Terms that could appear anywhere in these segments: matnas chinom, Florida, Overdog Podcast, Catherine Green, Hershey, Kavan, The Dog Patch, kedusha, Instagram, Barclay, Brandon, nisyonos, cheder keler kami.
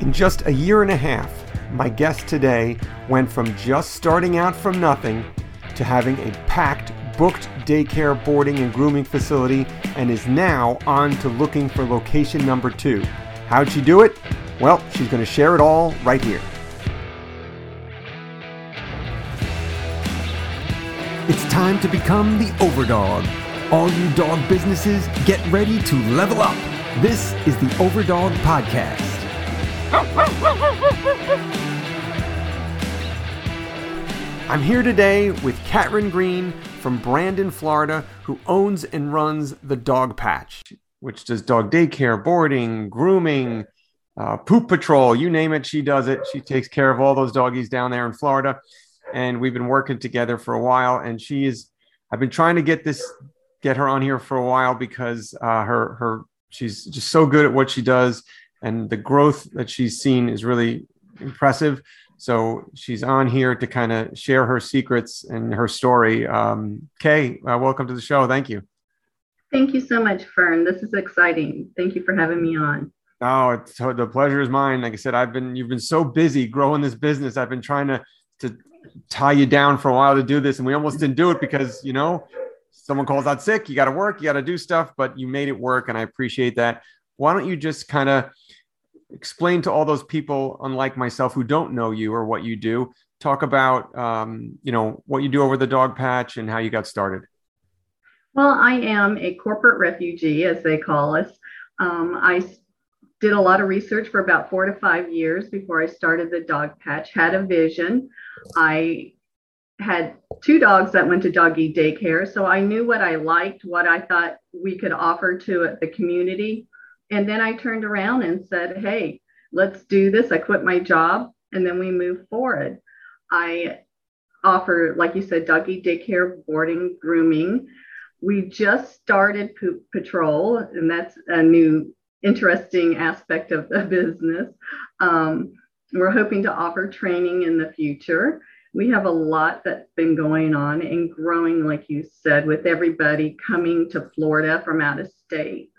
In just a year and a half, my guest today went from just starting out from nothing to having a packed, booked daycare, boarding, and grooming facility, and is now on to looking for location number 2. How'd she do it? Well, she's going to share it all right here. It's time to become the Overdog. All you dog businesses, get ready to level up. This is the Overdog Podcast. I'm here today with Catherine Green from Brandon, Florida, who owns and runs the Dog Patch, which does dog daycare, boarding, grooming, poop patrol, you name it, she does it. She takes care of all those doggies down there in Florida, and we've been working together for a while, and I've been trying to get her on here for a while because she's just so good at what she does. And the growth that she's seen is really impressive. So she's on here to kind of share her secrets and her story. Kay, welcome to the show. Thank you. Thank you so much, Fern. This is exciting. Thank you for having me on. Oh, the pleasure is mine. Like I said, you've been so busy growing this business. I've been trying to tie you down for a while to do this. And we almost didn't do it because, someone calls out sick, you got to work, you got to do stuff, but you made it work. And I appreciate that. Why don't you just kind of explain to all those people, unlike myself, who don't know you or what you do, talk about, what you do over the Dog Patch and how you got started. Well, I am a corporate refugee, as they call us. I did a lot of research for about 4 to 5 years before I started the Dog Patch, had a vision. I had 2 dogs that went to doggy daycare, so I knew what I liked, what I thought we could offer to the community. And then I turned around and said, hey, let's do this. I quit my job and then we moved forward. I offer, like you said, doggy daycare, boarding, grooming. We just started Poop Patrol, and that's a new interesting aspect of the business. We're hoping to offer training in the future. We have a lot that's been going on and growing, like you said, with everybody coming to Florida from out of state.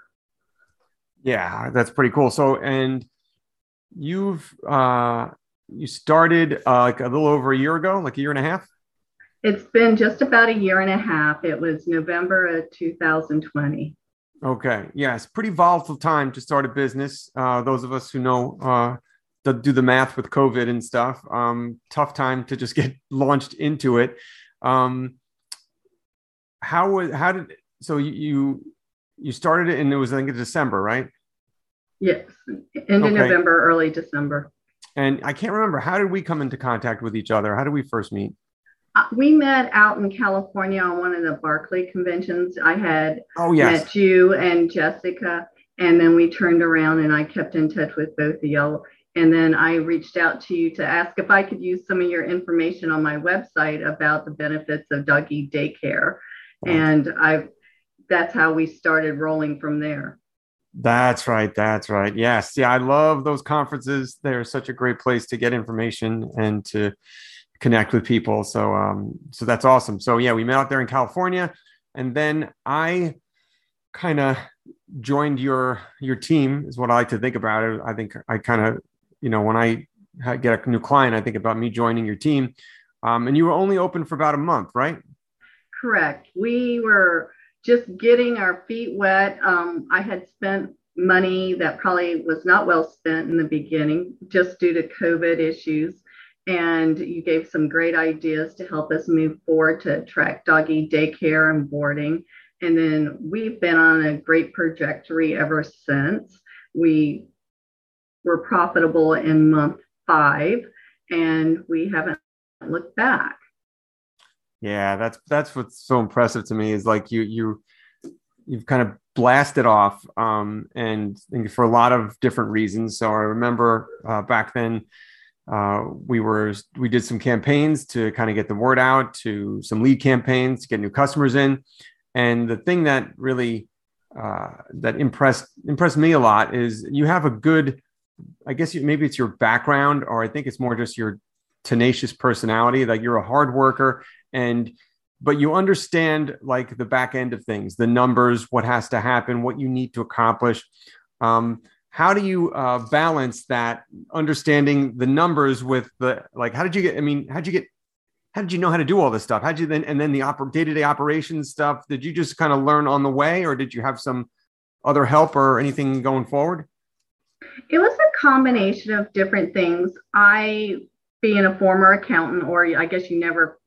Yeah, that's pretty cool. So, and you've you started like a little over a year ago, like a year and a half? It's been just about a year and a half. It was November of 2020. Okay. Yeah, it's pretty volatile time to start a business. Those of us who know do the math with COVID and stuff, tough time to just get launched into it. You started it, and it was, I think, in December, right? Yes, end of November, early December. And I can't remember, how did we come into contact with each other? How did we first meet? We met out in California on one of the Barclay conventions. I had met you and Jessica, and then we turned around, and I kept in touch with both of y'all. And then I reached out to you to ask if I could use some of your information on my website about the benefits of doggy daycare. Wow. And that's how we started rolling from there. That's right. Yes. Yeah. I love those conferences. They're such a great place to get information and to connect with people. So, so that's awesome. So yeah, we met out there in California, and then I kind of joined your team is what I like to think about it. I think I kind of, when I get a new client, I think about me joining your team. And you were only open for about a month, right? Correct. We were just getting our feet wet. I had spent money that probably was not well spent in the beginning, just due to COVID issues. And you gave some great ideas to help us move forward to attract doggy daycare and boarding. And then we've been on a great trajectory ever since. We were profitable in month 5, and we haven't looked back. Yeah, that's what's so impressive to me is like you've kind of blasted off and for a lot of different reasons. So I remember back then we did some campaigns to kind of get the word out, to some lead campaigns to get new customers in. And the thing that really that impressed me a lot is you have a good, I guess maybe it's your background, or I think it's more just your tenacious personality. Like you're a hard worker, but you understand like the back end of things, the numbers, what has to happen, what you need to accomplish. How do you balance that, understanding the numbers with the, like, how did you get, I mean, how did you know how to do all this stuff? How did you then, and then the day-to-day operations stuff, did you just kind of learn on the way, or did you have some other help or anything going forward? It was a combination of different things. I, being a former accountant, or I guess you never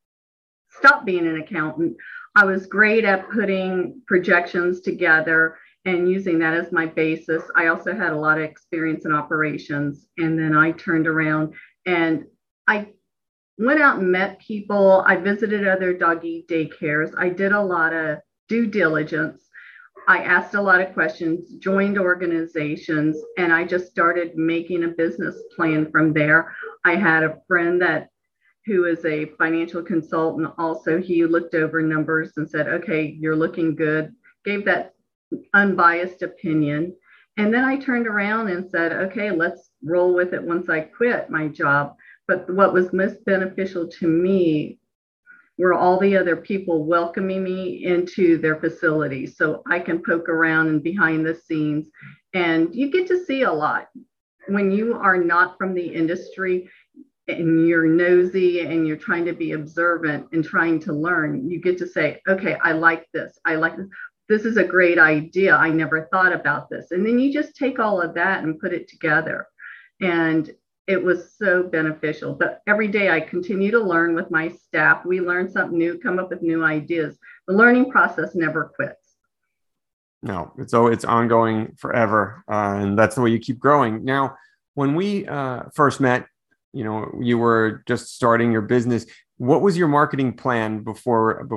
stop being an accountant, I was great at putting projections together and using that as my basis. I also had a lot of experience in operations. And then I turned around and I went out and met people. I visited other doggy daycares. I did a lot of due diligence. I asked a lot of questions, joined organizations, and I just started making a business plan from there. I had a friend who is a financial consultant. Also, he looked over numbers and said, okay, you're looking good, gave that unbiased opinion. And then I turned around and said, okay, let's roll with it once I quit my job. But what was most beneficial to me were all the other people welcoming me into their facility. So I can poke around and behind the scenes, and you get to see a lot. When you are not from the industry and you're nosy and you're trying to be observant and trying to learn, you get to say, okay, I like this. I like this. This is a great idea. I never thought about this. And then you just take all of that and put it together. And it was so beneficial. But every day I continue to learn with my staff. We learn something new, come up with new ideas. The learning process never quits. No, it's ongoing forever. And that's the way you keep growing. Now, when we first met, you know, you were just starting your business. What was your marketing plan before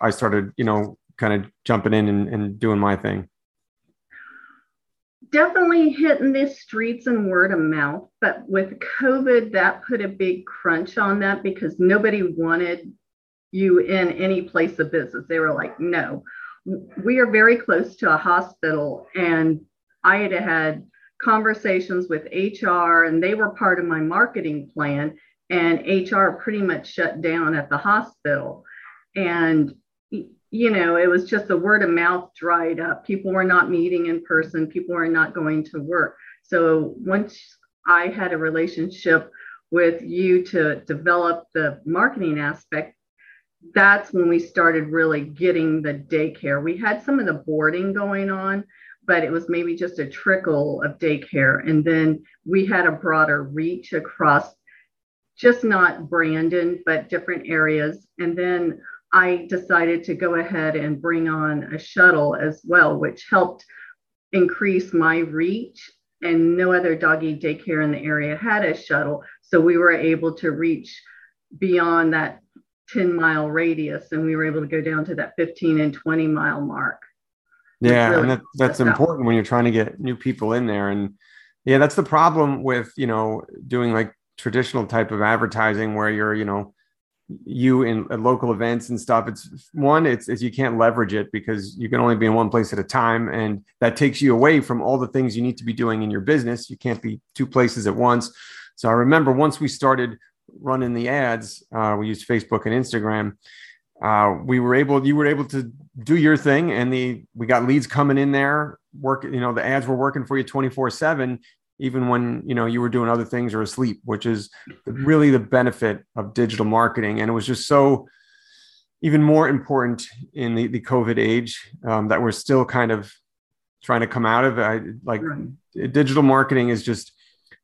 I started, you know, kind of jumping in and doing my thing? Definitely hitting the streets and word of mouth. But with COVID, that put a big crunch on that, because nobody wanted you in any place of business. They were like, no. We are very close to a hospital, and I had had conversations with HR, and they were part of my marketing plan, and HR pretty much shut down at the hospital. And you know, it was just the word of mouth dried up. People were not meeting in person. People were not going to work. So once I had a relationship with you to develop the marketing aspect, that's when we started really getting the daycare. We had some of the boarding going on, but it was maybe just a trickle of daycare. And then we had a broader reach across just not Brandon, but different areas. And then I decided to go ahead and bring on a shuttle as well, which helped increase my reach. And no other doggy daycare in the area had a shuttle. So we were able to reach beyond that 10-mile radius, and we were able to go down to that 15 and 20-mile mark. Yeah, really, and that's important when you're trying to get new people in there. And yeah, that's the problem with, you know, doing like traditional type of advertising where you're, you know, you in local events and stuff. It's you can't leverage it because you can only be in one place at a time. And that takes you away from all the things you need to be doing in your business. You can't be two places at once. So I remember once we started running the ads, we used Facebook and Instagram. You were able to do your thing, and we got leads coming in there. You know, the ads were working for you 24/7, even when, you know, you were doing other things or asleep, which is really the benefit of digital marketing. And it was just so even more important in the COVID age that we're still kind of trying to come out of. Digital marketing is just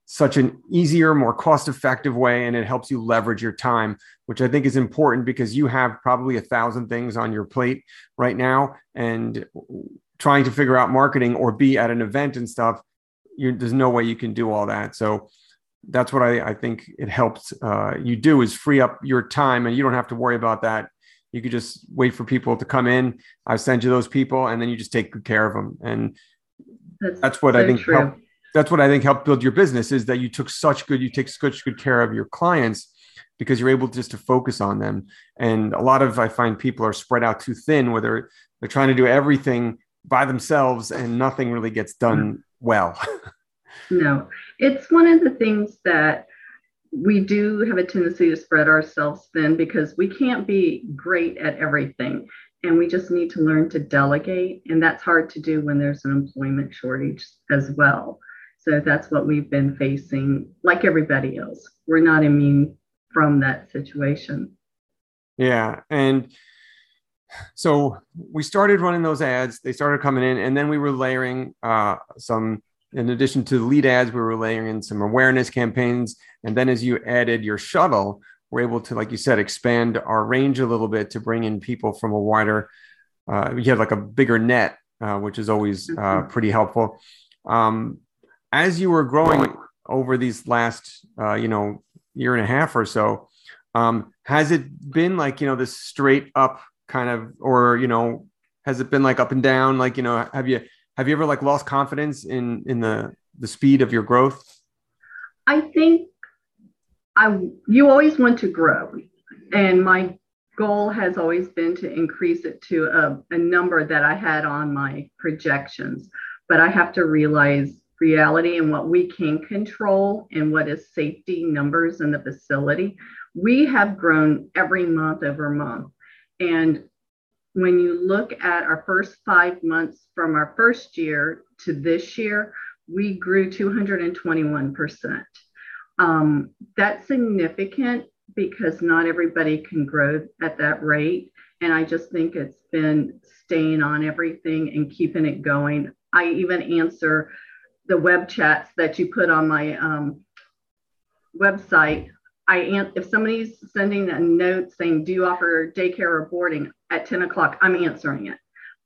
such an easier, more cost-effective way, and it helps you leverage your time, which I think is important because you have probably 1,000 things on your plate right now, and trying to figure out marketing or be at an event and stuff, there's no way you can do all that. So that's what I think it helps you do, is free up your time, and you don't have to worry about that. You could just wait for people to come in. I send you those people, and then you just take good care of them. And that's what I think helps. That's what I think helped build your business, is that you take such good care of your clients because you're able just to focus on them. And a lot of, I find people are spread out too thin, whether they're trying to do everything by themselves and nothing really gets done well. No, it's one of the things that we do have a tendency to spread ourselves thin because we can't be great at everything. and we just need to learn to delegate. And that's hard to do when there's an employment shortage as well. So that's what we've been facing, like everybody else. We're not immune from that situation. Yeah. And so we started running those ads. They started coming in, and then we were layering some, in addition to the lead ads, we were layering in some awareness campaigns. And then as you added your shuttle, we're able to, like you said, expand our range a little bit to bring in people from a wider, you have like a bigger net, which is always pretty helpful. As you were growing over these last, year and a half or so, has it been like, this straight up kind of, or, has it been like up and down? Like, have you ever like lost confidence in the speed of your growth? I think you always want to grow. And my goal has always been to increase it to a number that I had on my projections, but I have to realize reality and what we can control and what is safety numbers in the facility. We have grown every month over month. And when you look at our first 5 months from our first year to this year, we grew 221%. That's significant because not everybody can grow at that rate. And I just think it's been staying on everything and keeping it going. I even answer the web chats that you put on my website. If somebody's sending a note saying, do you offer daycare or boarding at 10 o'clock, I'm answering it.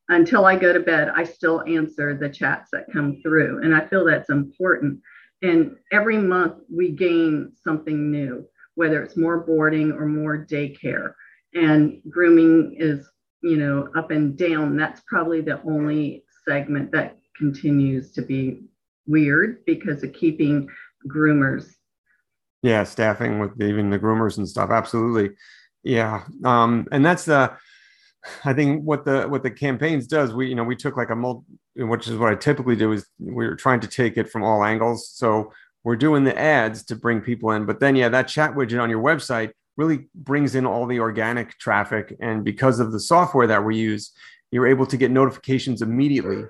Until I go to bed, I still answer the chats that come through. And I feel that's important. And every month we gain something new, whether it's more boarding or more daycare. And grooming is, up and down. That's probably the only segment that continues to be weird because of keeping groomers. Yeah, staffing with even the groomers and stuff. Absolutely. Yeah. And that's I think what the campaigns does, we took like which is what I typically do, is we're trying to take it from all angles. So we're doing the ads to bring people in, but then, that chat widget on your website really brings in all the organic traffic. And because of the software that we use, you're able to get notifications immediately.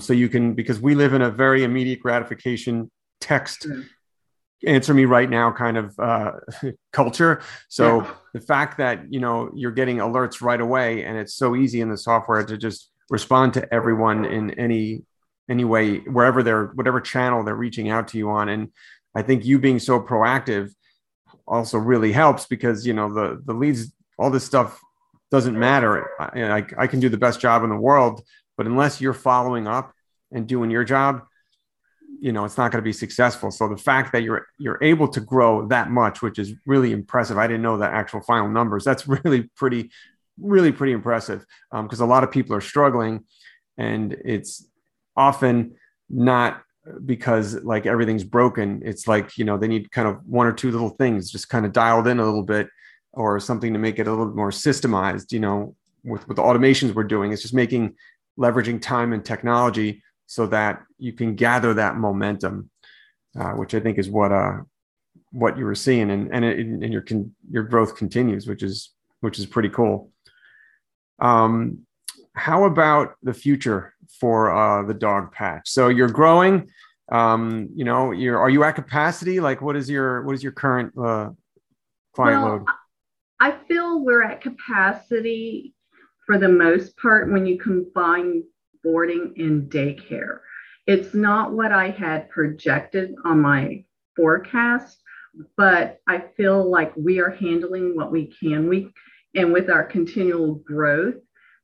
So you can, because we live in a very immediate gratification text, answer me right now kind of culture. So the fact that, you're getting alerts right away, and it's so easy in the software to just respond to everyone in any way, whatever channel they're reaching out to you on. And I think you being so proactive also really helps because, the leads, all this stuff doesn't matter. I can do the best job in the world, but unless you're following up and doing your job, it's not going to be successful. So the fact that you're able to grow that much, which is really impressive. I didn't know the actual final numbers. That's really pretty impressive because a lot of people are struggling, and it's often not because like everything's broken. It's like, they need kind of one or two little things just kind of dialed in a little bit or something to make it a little bit more systemized, with the automations we're doing. It's just leveraging time and technology so that you can gather that momentum, which I think is what you were seeing, and your growth continues, which is pretty cool. How about the future for the dog patch? So you're growing, are you at capacity? Like what is your current client load? I feel we're at capacity for the most part when you combine boarding and daycare. It's not what I had projected on my forecast, but I feel like we are handling what we can. And with our continual growth,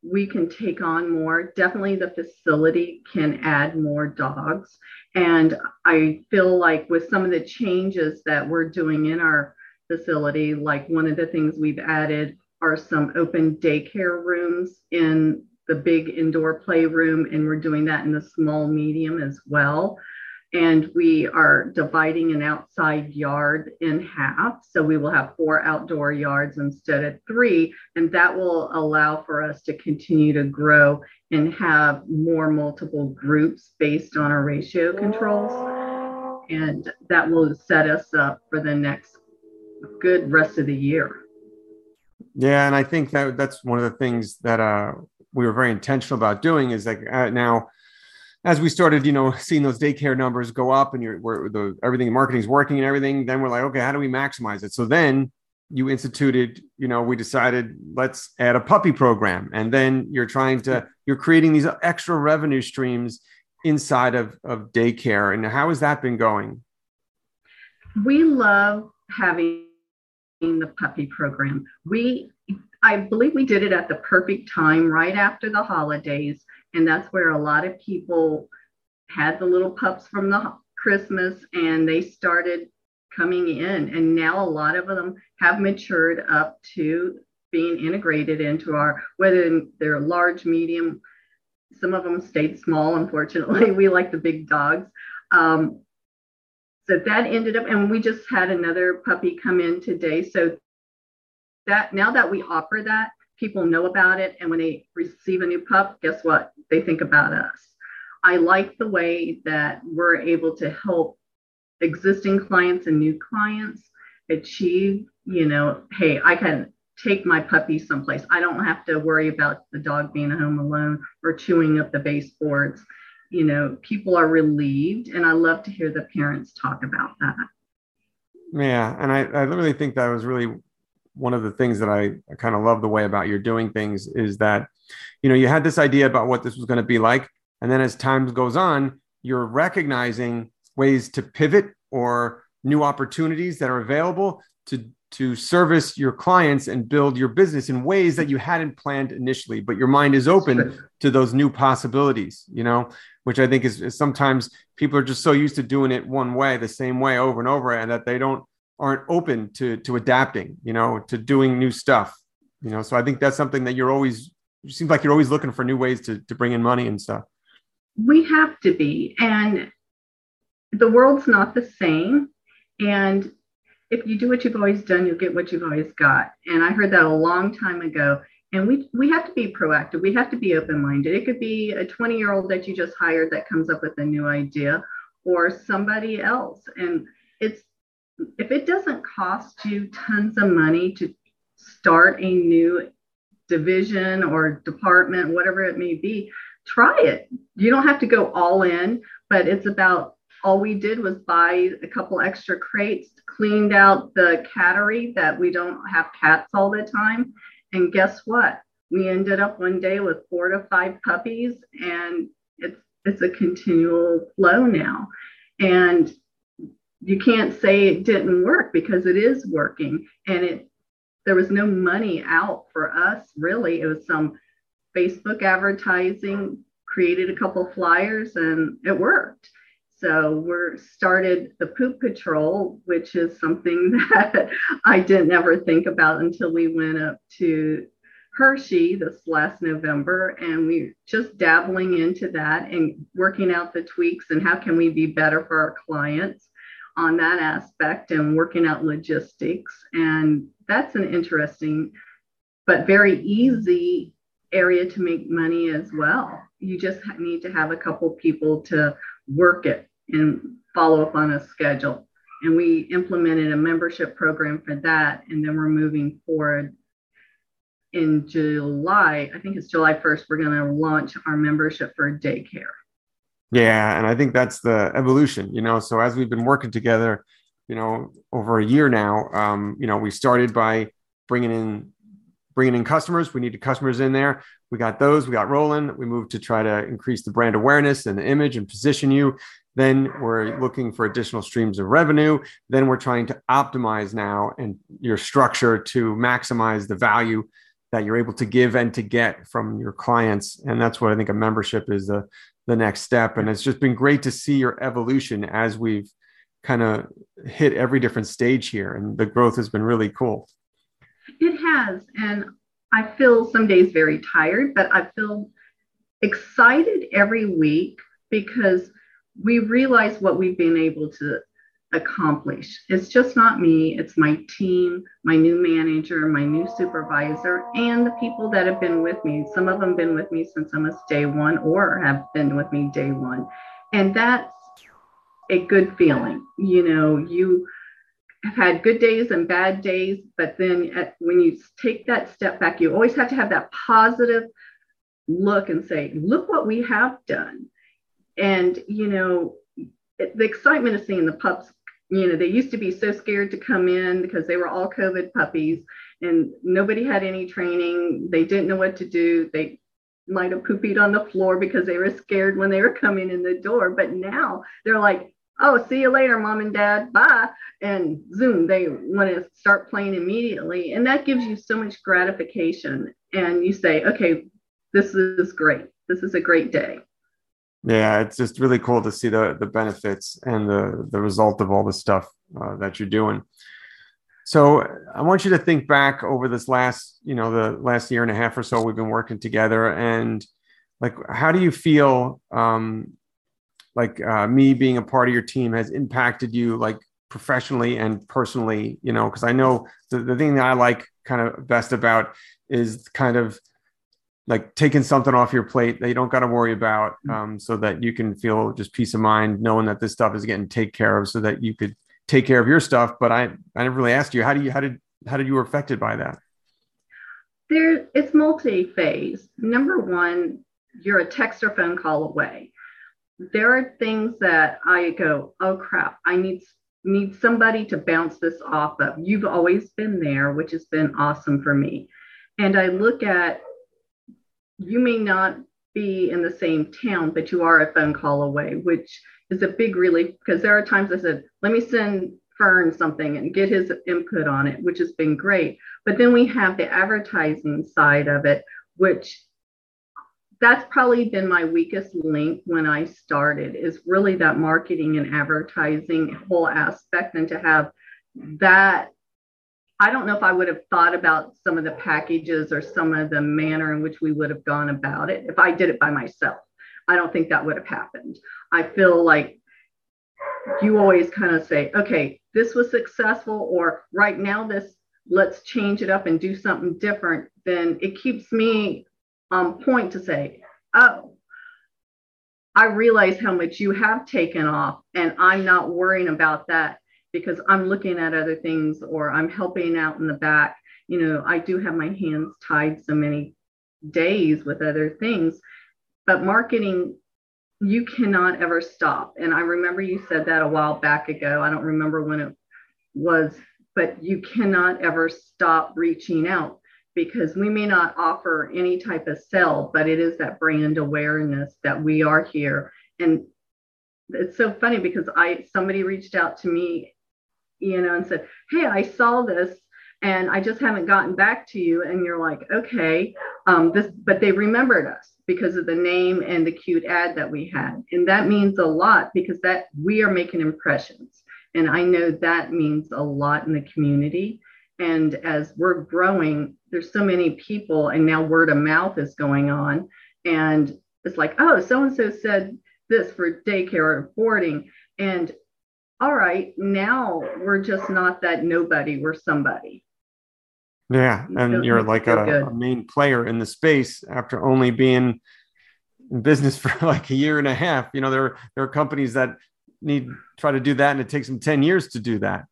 we can take on more. Definitely the facility can add more dogs. And I feel like with some of the changes that we're doing in our facility, like one of the things we've added are some open daycare rooms in the big indoor playroom, and we're doing that in the small medium as well. And we are dividing an outside yard in half. So we will have 4 outdoor yards instead of 3, and that will allow for us to continue to grow and have more multiple groups based on our ratio controls. And that will set us up for the next good rest of the year. Yeah. And I think that that's one of the things that we were very intentional about doing is like now, as we started, you know, seeing those daycare numbers go up and everything marketing is working and everything, then we're like, okay, how do we maximize it? So then you instituted, you know, we decided let's add a puppy program. And then you're creating these extra revenue streams inside of daycare. And how has that been going? We love having the puppy program. I believe we did it at the perfect time, right after the holidays. And that's where a lot of people had the little pups from the Christmas and they started coming in. And now a lot of them have matured up to being integrated into whether they're large, medium, some of them stayed small. Unfortunately, we like the big dogs. So that ended up, and we just had another puppy come in today. So that now that we offer that, people know about it. And when they receive a new pup, guess what? They think about us. I like the way that we're able to help existing clients and new clients achieve, you know, hey, I can take my puppy someplace. I don't have to worry about the dog being home alone or chewing up the baseboards. You know, people are relieved. And I love to hear the parents talk about that. Yeah. And I really think that was really one of the things that I kind of love the way about you're doing things is that, you know, you had this idea about what this was going to be like. And then as time goes on, you're recognizing ways to pivot or new opportunities that are available to service your clients and build your business in ways that you hadn't planned initially, but your mind is open to those new possibilities, you know, which I think is sometimes people are just so used to doing it one way, the same way over and over, and that they aren't open to adapting, you know, to doing new stuff, you know? So I think that's something that it seems like you're always looking for new ways to bring in money and stuff. We have to be, and the world's not the same. And if you do what you've always done, you'll get what you've always got. And I heard that a long time ago. And we have to be proactive. We have to be open-minded. It could be a 20-year-old that you just hired that comes up with a new idea or somebody else. And if it doesn't cost you tons of money to start a new division or department, whatever it may be, try it. You don't have to go all in, but it's about all we did was buy a couple extra crates, cleaned out the cattery that we don't have cats all the time. And guess what? We ended up one day with 4 to 5 puppies, and it's a continual flow now. And you can't say it didn't work because it is working. And there was no money out for us, really. It was some Facebook advertising, created a couple flyers, and it worked. So we started the Poop Patrol, which is something that I didn't ever think about until we went up to Hershey this last November. And we're just dabbling into that and working out the tweaks and how can we be better for our clients on that aspect and working out logistics. And that's an interesting, but very easy area to make money as well. You just need to have a couple people to work it and follow up on a schedule. And we implemented a membership program for that. And then we're moving forward in July. I think it's July 1st. We're going to launch our membership for daycare. Yeah. And I think that's the evolution, you know, so as we've been working together, you know, over a year now, you know, we started by bringing in customers. We needed customers in there. We got those, we got rolling. We moved to try to increase the brand awareness and the image and position you. Then we're looking for additional streams of revenue. Then we're trying to optimize now and your structure to maximize the value that you're able to give and to get from your clients. And that's what I think a membership is the next step. And it's just been great to see your evolution as we've kind of hit every different stage here. And the growth has been really cool. It has. And I feel some days very tired, but I feel excited every week because we realize what we've been able to accomplish. It's just not me. It's my team, my new manager, my new supervisor, and the people that have been with me. Some of them have been with me since almost day one or have been with me day one. And that's a good feeling. You know, you I've had good days and bad days, but then when you take that step back, you always have to have that positive look and say, look what we have done. And, you know, the excitement of seeing the pups, you know, they used to be so scared to come in because they were all COVID puppies and nobody had any training. They didn't know what to do. They might have poopied on the floor because they were scared when they were coming in the door. But now they're like, oh, see you later, mom and dad, bye. And zoom, they want to start playing immediately. And that gives you so much gratification. And you say, okay, this is great. This is a great day. Yeah, it's just really cool to see the benefits and the result of all the stuff that you're doing. So I want you to think back over this last, you know, the last year and a half or so we've been working together. And like, how do you feel me being a part of your team has impacted you, like professionally and personally, you know, because I know the thing that I like kind of best about is kind of like taking something off your plate that you don't got to worry about, so that you can feel just peace of mind knowing that this stuff is getting taken care of so that you could take care of your stuff. But I never really asked you, how did you were affected by that? It's multi-phase. Number one, you're a text or phone call away. There are things that I go, oh crap, I need somebody to bounce this off of. You've always been there, which has been awesome for me. And I look at, you may not be in the same town, but you are a phone call away, which is a big relief, because there are times I said, let me send Fern something and get his input on it, which has been great. But then we have the advertising side of it, which that's probably been my weakest link when I started, is really that marketing and advertising whole aspect. And to have that, I don't know if I would have thought about some of the packages or some of the manner in which we would have gone about it. If I did it by myself, I don't think that would have happened. I feel like you always kind of say, okay, this was successful, or right now this, let's change it up and do something different. Then it keeps me on point to say, oh, I realize how much you have taken off, and I'm not worrying about that because I'm looking at other things, or I'm helping out in the back. You know, I do have my hands tied so many days with other things, but marketing, you cannot ever stop. And I remember you said that a while back ago. I don't remember when it was, but you cannot ever stop reaching out, because we may not offer any type of sell, but it is that brand awareness that we are here. And it's so funny because somebody reached out to me, you know, and said, hey, I saw this and I just haven't gotten back to you. And you're like, okay, but they remembered us because of the name and the cute ad that we had. And that means a lot, because that we are making impressions. And I know that means a lot in the community. And as we're growing, there's so many people, and now word of mouth is going on. And it's like, oh, so-and-so said this for daycare or boarding. And all right, now we're just not that nobody, we're somebody. Yeah, and you're like a main player in the space after only being in business for like a year and a half. You know, there are companies that try to do that, and it takes them 10 years to do that.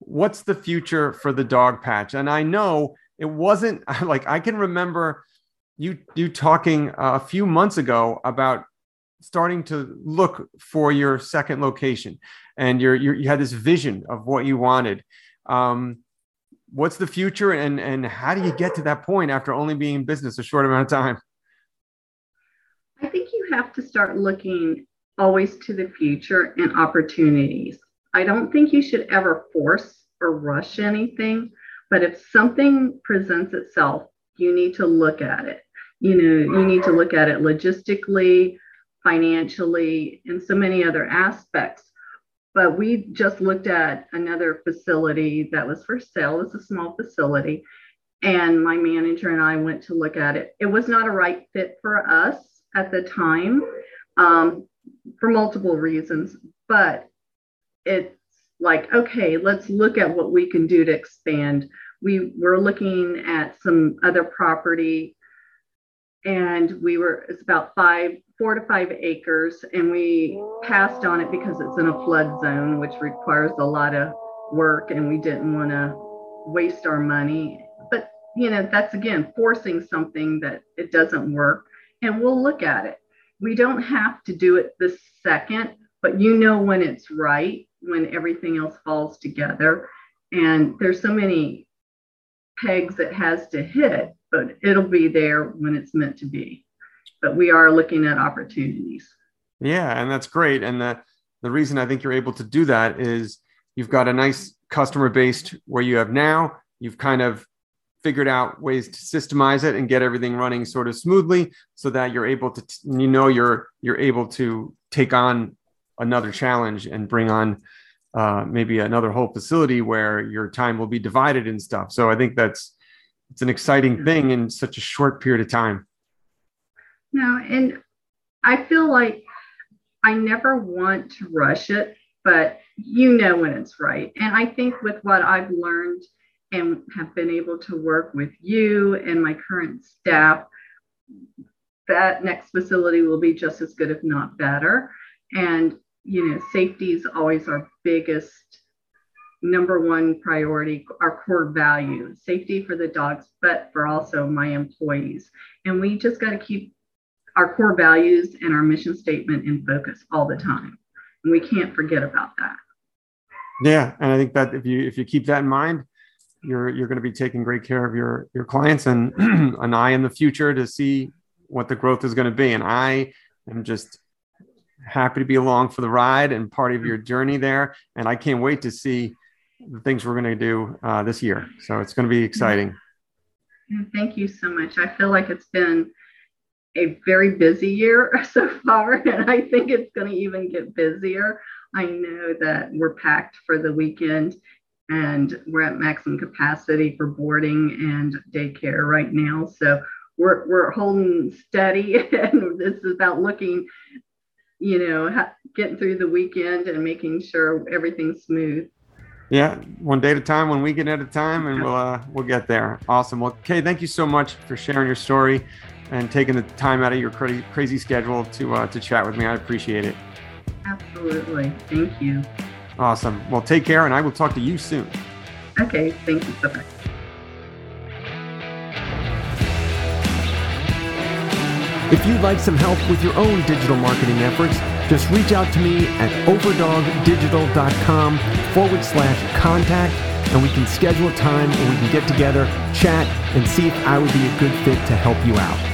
What's the future for the dog patch? And I know it wasn't like, I can remember you talking a few months ago about starting to look for your second location, and you had this vision of what you wanted. What's the future, and how do you get to that point after only being in business a short amount of time? I think you have to start looking always to the future and opportunities. I don't think you should ever force or rush anything, but if something presents itself, you need to look at it. You know, you need to look at it logistically, financially, and so many other aspects. But we just looked at another facility that was for sale. It's a small facility. And my manager and I went to look at it. It was not a right fit for us at the time, for multiple reasons. But it's like, okay, let's look at what we can do to expand. We were looking at some other property, and it's about 4 to 5 acres, and we passed on it because it's in a flood zone, which requires a lot of work and we didn't want to waste our money. But, you know, that's, again, forcing something that it doesn't work. And we'll look at it. We don't have to do it the second, but you know when it's right, when everything else falls together. And there's so many pegs it has to hit, but it'll be there when it's meant to be. But we are looking at opportunities. Yeah, and that's great. And the reason I think you're able to do that is you've got a nice customer base where you have now. You've kind of figured out ways to systemize it and get everything running sort of smoothly so that you're able to, you know, you're able to take on another challenge and bring on maybe another whole facility where your time will be divided and stuff. So I think it's an exciting thing in such a short period of time. No, and I feel like I never want to rush it, but you know when it's right. And I think with what I've learned and have been able to work with you and my current staff, that next facility will be just as good, if not better. And, you know, safety is always our biggest number one priority, our core value, safety for the dogs, but for also my employees. And we just got to keep our core values and our mission statement in focus all the time. And we can't forget about that. Yeah. And I think that if you keep that in mind, you're going to be taking great care of your clients and an eye in the future to see what the growth is going to be. And I am just happy to be along for the ride and part of your journey there. And I can't wait to see the things we're going to do this year. So it's going to be exciting. Thank you so much. I feel like it's been a very busy year so far, and I think it's going to even get busier. I know that we're packed for the weekend and we're at maximum capacity for boarding and daycare right now. So we're holding steady, and this is about looking, you know, getting through the weekend and making sure everything's smooth. Yeah, one day at a time, one weekend at a time, and we'll get there. Awesome. Well, Kay, thank you so much for sharing your story and taking the time out of your crazy schedule to chat with me. I appreciate it. Absolutely. Thank you. Awesome. Well, take care, and I will talk to you soon. Okay. Thank you so much. If you'd like some help with your own digital marketing efforts, just reach out to me at overdogdigital.com/contact, and we can schedule a time where we can get together, chat, and see if I would be a good fit to help you out.